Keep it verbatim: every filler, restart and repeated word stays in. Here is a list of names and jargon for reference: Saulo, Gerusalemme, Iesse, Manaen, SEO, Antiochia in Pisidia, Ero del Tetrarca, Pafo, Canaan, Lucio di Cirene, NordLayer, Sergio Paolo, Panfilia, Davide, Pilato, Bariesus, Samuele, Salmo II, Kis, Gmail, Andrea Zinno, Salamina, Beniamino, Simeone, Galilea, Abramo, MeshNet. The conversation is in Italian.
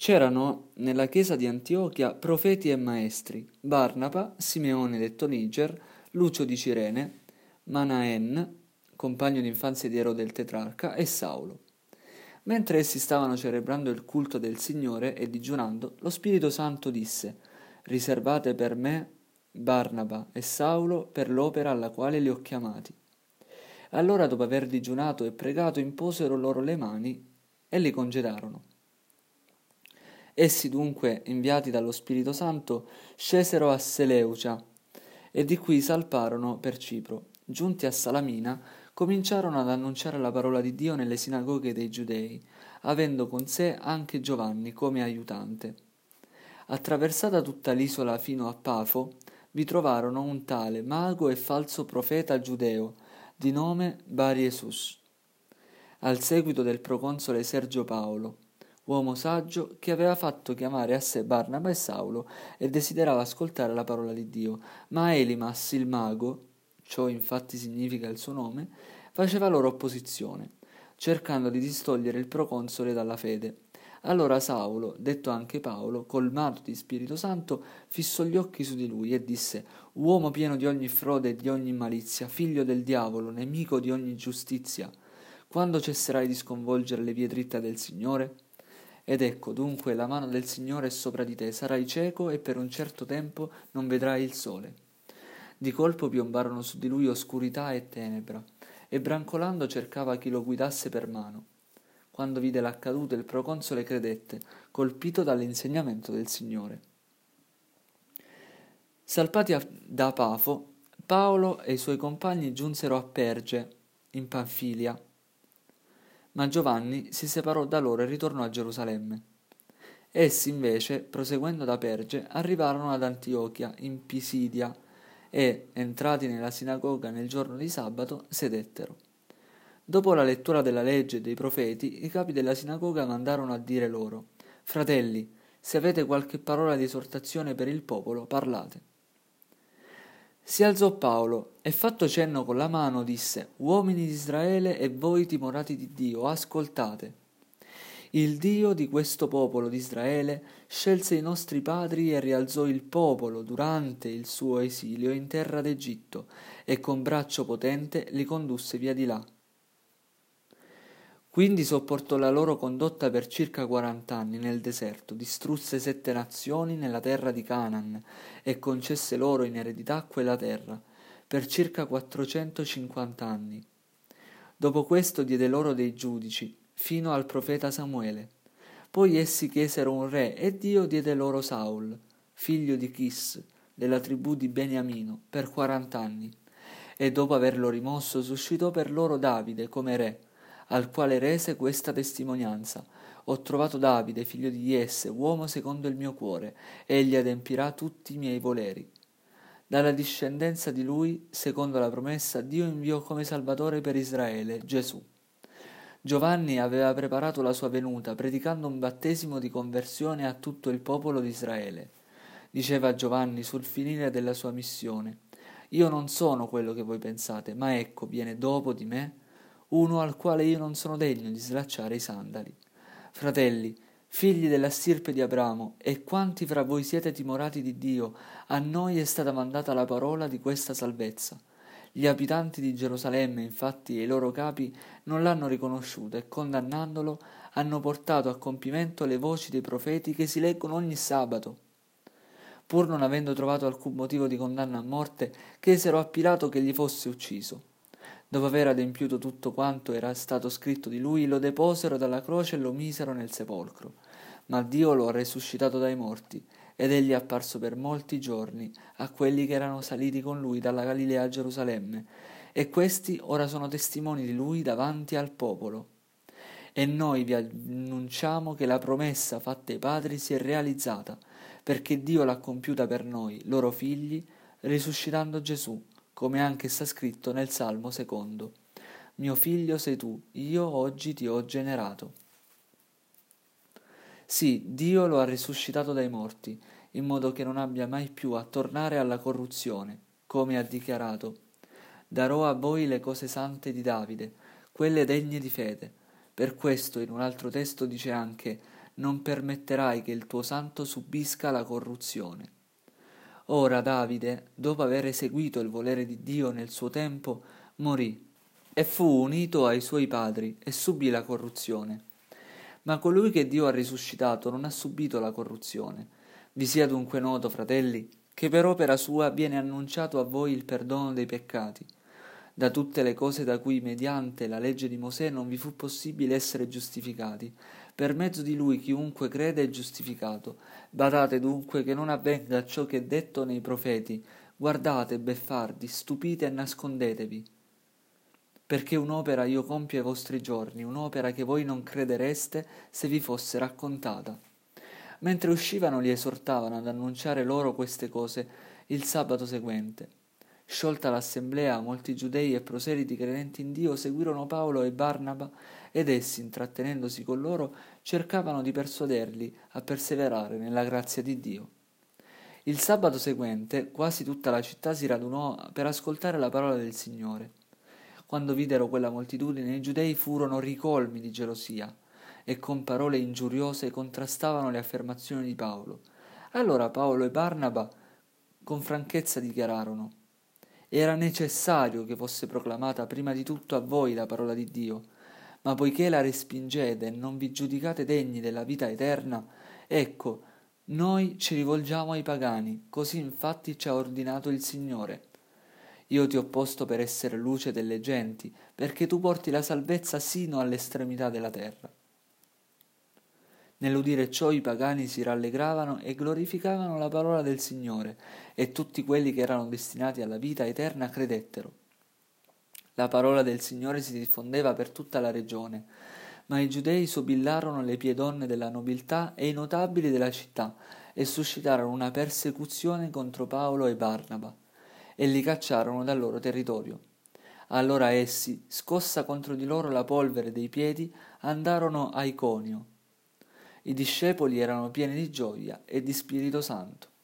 C'erano nella chiesa di Antiochia profeti e maestri: Barnaba, Simeone detto Niger, Lucio di Cirene, Manaen, compagno d'infanzia di Ero del Tetrarca, e Saulo. Mentre essi stavano celebrando il culto del Signore e digiunando, lo Spirito Santo disse: «Riservate per me Barnaba e Saulo per l'opera alla quale li ho chiamati». Allora, dopo aver digiunato e pregato, imposero loro le mani e li congedarono. Essi dunque, inviati dallo Spirito Santo, scesero a Seleucia e di qui salparono per Cipro. Giunti a Salamina, cominciarono ad annunciare la parola di Dio nelle sinagoghe dei Giudei, avendo con sé anche Giovanni come aiutante. Attraversata tutta l'isola fino a Pafo, vi trovarono un tale mago e falso profeta giudeo, di nome Bariesus, al seguito del proconsole Sergio Paolo, uomo saggio che aveva fatto chiamare a sé Barnaba e Saulo e desiderava ascoltare la parola di Dio, ma Elimas il mago, ciò infatti significa il suo nome, faceva loro opposizione, cercando di distogliere il proconsole dalla fede. Allora Saulo, detto anche Paolo, colmato di Spirito Santo, fissò gli occhi su di lui e disse: «Uomo pieno di ogni frode e di ogni malizia, figlio del diavolo, nemico di ogni giustizia, quando cesserai di sconvolgere le vie dritte del Signore? Ed ecco dunque la mano del Signore è sopra di te, sarai cieco e per un certo tempo non vedrai il sole». Di colpo piombarono su di lui oscurità e tenebra, e brancolando cercava chi lo guidasse per mano. Quando vide l'accaduto, il proconsole credette, colpito dall'insegnamento del Signore. Salpati a, da Pafo, Paolo e i suoi compagni giunsero a Perge, in Panfilia, ma Giovanni si separò da loro e ritornò a Gerusalemme. Essi invece, proseguendo da Perge, arrivarono ad Antiochia in Pisidia e, entrati nella sinagoga nel giorno di sabato, sedettero. Dopo la lettura della legge e dei profeti, i capi della sinagoga mandarono a dire loro: «Fratelli, se avete qualche parola di esortazione per il popolo, parlate». Si alzò Paolo e, fatto cenno con la mano, disse: «Uomini di Israele e voi timorati di Dio, ascoltate. Il Dio di questo popolo di Israele scelse i nostri padri e rialzò il popolo durante il suo esilio in terra d'Egitto e con braccio potente li condusse via di là. Quindi sopportò la loro condotta per circa quarant'anni nel deserto, distrusse sette nazioni nella terra di Canaan e concesse loro in eredità quella terra, per circa quattrocentocinquant'anni. Dopo questo diede loro dei giudici, fino al profeta Samuele. Poi essi chiesero un re e Dio diede loro Saul, figlio di Kis, della tribù di Beniamino, per quarant'anni. E dopo averlo rimosso suscitò per loro Davide come re, al quale rese questa testimonianza: «Ho trovato Davide, figlio di Iesse, uomo secondo il mio cuore, egli adempirà tutti i miei voleri». Dalla discendenza di lui, secondo la promessa, Dio inviò come Salvatore per Israele Gesù. Giovanni aveva preparato la sua venuta, predicando un battesimo di conversione a tutto il popolo di Israele. Diceva Giovanni sul finire della sua missione: «Io non sono quello che voi pensate, ma ecco, viene dopo di me uno al quale io non sono degno di slacciare i sandali. Fratelli, figli della stirpe di Abramo, e quanti fra voi siete timorati di Dio, a noi è stata mandata la parola di questa salvezza. Gli abitanti di Gerusalemme, infatti, e i loro capi non l'hanno riconosciuta e, condannandolo, hanno portato a compimento le voci dei profeti che si leggono ogni sabato». Pur non avendo trovato alcun motivo di condanna a morte, chiesero a Pilato che gli fosse ucciso. Dopo aver adempiuto tutto quanto era stato scritto di lui, lo deposero dalla croce e lo misero nel sepolcro. Ma Dio lo ha resuscitato dai morti, ed egli è apparso per molti giorni a quelli che erano saliti con lui dalla Galilea a Gerusalemme, e questi ora sono testimoni di lui davanti al popolo. E noi vi annunciamo che la promessa fatta ai padri si è realizzata, perché Dio l'ha compiuta per noi, loro figli, risuscitando Gesù, come anche sta scritto nel Salmo secondo: «Mio figlio sei tu, io oggi ti ho generato». Sì, Dio lo ha risuscitato dai morti, in modo che non abbia mai più a tornare alla corruzione, come ha dichiarato: «Darò a voi le cose sante di Davide, quelle degne di fede». Per questo in un altro testo dice anche: non permetterai che il tuo santo subisca la corruzione. Ora Davide, dopo aver eseguito il volere di Dio nel suo tempo, morì e fu unito ai suoi padri e subì la corruzione. Ma colui che Dio ha risuscitato non ha subito la corruzione. Vi sia dunque noto, fratelli, che per opera sua viene annunciato a voi il perdono dei peccati, da tutte le cose da cui mediante la legge di Mosè non vi fu possibile essere giustificati. Per mezzo di lui chiunque crede è giustificato. Badate dunque che non avvenga ciò che è detto nei profeti: guardate, beffardi, stupite e nascondetevi. Perché un'opera io compio ai vostri giorni, un'opera che voi non credereste se vi fosse raccontata. Mentre uscivano li esortavano ad annunciare loro queste cose il sabato seguente. Sciolta l'assemblea, molti giudei e proseliti credenti in Dio seguirono Paolo e Barnaba, ed essi, intrattenendosi con loro, cercavano di persuaderli a perseverare nella grazia di Dio. Il sabato seguente quasi tutta la città si radunò per ascoltare la parola del Signore. Quando videro quella moltitudine, i giudei furono ricolmi di gelosia e con parole ingiuriose contrastavano le affermazioni di Paolo. Allora Paolo e Barnaba con franchezza dichiararono: era necessario che fosse proclamata prima di tutto a voi la parola di Dio, ma poiché la respingete e non vi giudicate degni della vita eterna, ecco, noi ci rivolgiamo ai pagani, così infatti ci ha ordinato il Signore. Io ti ho posto per essere luce delle genti, perché tu porti la salvezza sino all'estremità della terra. Nell'udire ciò i pagani si rallegravano e glorificavano la parola del Signore, e tutti quelli che erano destinati alla vita eterna credettero. La parola del Signore si diffondeva per tutta la regione, ma i giudei sobillarono le pie donne della nobiltà e i notabili della città e suscitarono una persecuzione contro Paolo e Barnaba, e li cacciarono dal loro territorio. Allora essi, scossa contro di loro la polvere dei piedi, andarono a Iconio. I discepoli erano pieni di gioia e di Spirito Santo.